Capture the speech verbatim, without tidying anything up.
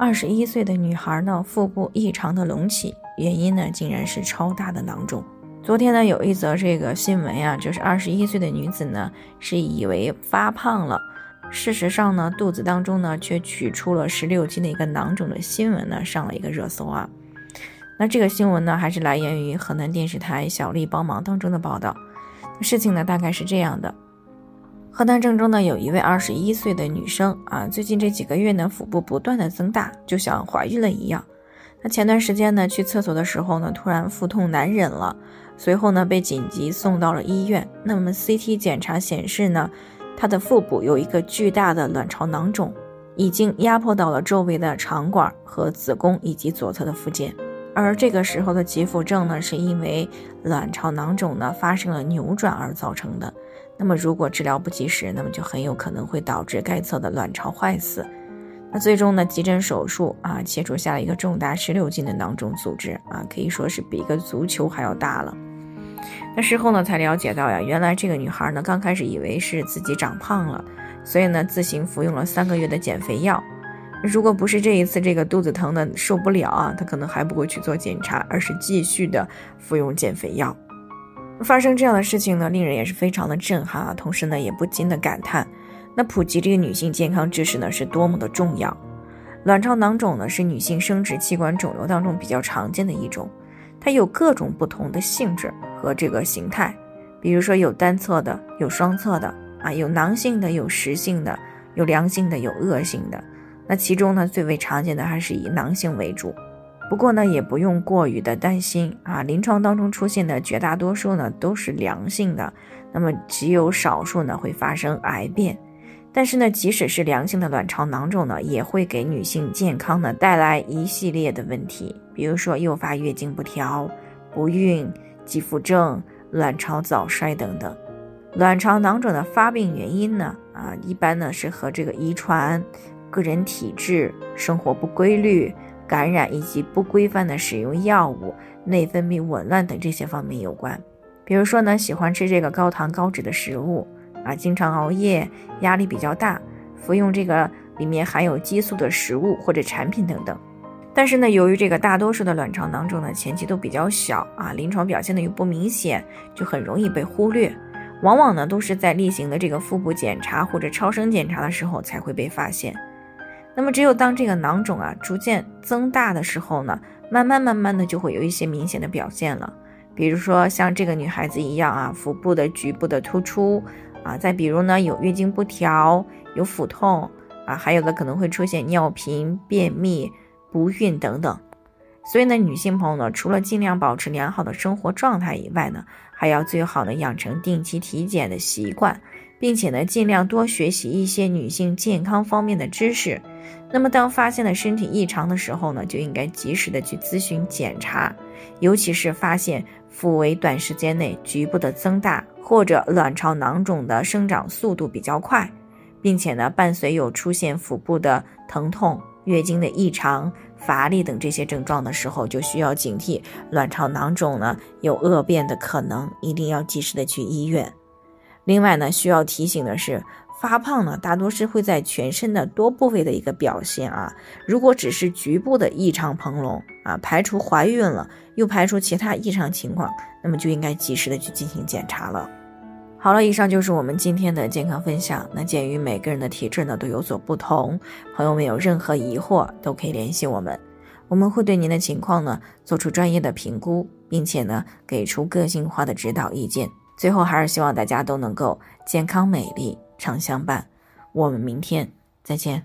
二十一岁的女孩呢，腹部异常的隆起，原因呢竟然是超大的囊肿。昨天呢有一则这个新闻啊，就是二十一岁的女子呢是以为发胖了，事实上呢肚子当中呢却取出了十六斤的一个囊肿的新闻呢上了一个热搜啊。那这个新闻呢还是来源于河南电视台小丽帮忙当中的报道。事情呢大概是这样的，河南郑州呢有一位二十一岁的女生啊，最近这几个月呢腹部不断的增大，就像怀孕了一样。那前段时间呢去厕所的时候呢突然腹痛难忍了，随后呢被紧急送到了医院。那么 C T 检查显示呢，她的腹部有一个巨大的卵巢囊肿，已经压迫到了周围的肠管和子宫以及左侧的附件。而这个时候的急腹症呢是因为卵巢囊肿呢发生了扭转而造成的。那么如果治疗不及时，那么就很有可能会导致该侧的卵巢坏死。那最终呢急诊手术啊切除下了一个重达十六斤的囊肿组织啊，可以说是比一个足球还要大了。那事后呢才了解到呀，原来这个女孩呢刚开始以为是自己长胖了，所以呢自行服用了三个月的减肥药。如果不是这一次这个肚子疼的受不了啊，她可能还不会去做检查，而是继续的服用减肥药。发生这样的事情呢，令人也是非常的震撼啊，同时呢也不禁的感叹，那普及这个女性健康知识呢是多么的重要。卵巢囊肿呢是女性生殖器官肿瘤当中比较常见的一种，它有各种不同的性质和这个形态，比如说有单侧的，有双侧的啊，有囊性的，有实性的，有良性的，有恶性的。那其中呢最为常见的还是以囊性为主，不过呢也不用过于的担心啊，临床当中出现的绝大多数呢都是良性的，那么只有少数呢会发生癌变。但是呢即使是良性的卵巢囊肿呢也会给女性健康呢带来一系列的问题，比如说诱发月经不调、不孕、急腹症、卵巢早衰等等。卵巢囊肿的发病原因呢啊一般呢是和这个遗传、个人体质、生活不规律、感染以及不规范的使用药物、内分泌紊乱等这些方面有关。比如说呢喜欢吃这个高糖高脂的食物啊，经常熬夜，压力比较大，服用这个里面含有激素的食物或者产品等等。但是呢由于这个大多数的卵巢囊肿呢前期都比较小啊，临床表现的又不明显，就很容易被忽略，往往呢都是在例行的这个腹部检查或者超声检查的时候才会被发现。那么只有当这个囊肿啊逐渐增大的时候呢，慢慢慢慢的就会有一些明显的表现了，比如说像这个女孩子一样啊，腹部的局部的突出啊，再比如呢有月经不调、有腹痛啊，还有的可能会出现尿频、便秘、不孕等等。所以呢女性朋友呢除了尽量保持良好的生活状态以外呢，还要最好的养成定期体检的习惯，并且呢尽量多学习一些女性健康方面的知识。那么当发现了身体异常的时候呢，就应该及时的去咨询检查，尤其是发现腹围短时间内局部的增大，或者卵巢囊肿的生长速度比较快，并且呢伴随有出现腹部的疼痛、月经的异常、乏力等这些症状的时候，就需要警惕卵巢囊肿呢有恶变的可能，一定要及时的去医院。另外呢需要提醒的是，发胖呢大多是会在全身的多部位的一个表现啊，如果只是局部的异常膨隆啊，排除怀孕了又排除其他异常情况，那么就应该及时的去进行检查了。好了，以上就是我们今天的健康分享。那鉴于每个人的体质呢都有所不同，朋友们有任何疑惑都可以联系我们，我们会对您的情况呢做出专业的评估，并且呢给出个性化的指导意见。最后还是希望大家都能够健康美丽常相伴，我们明天再见。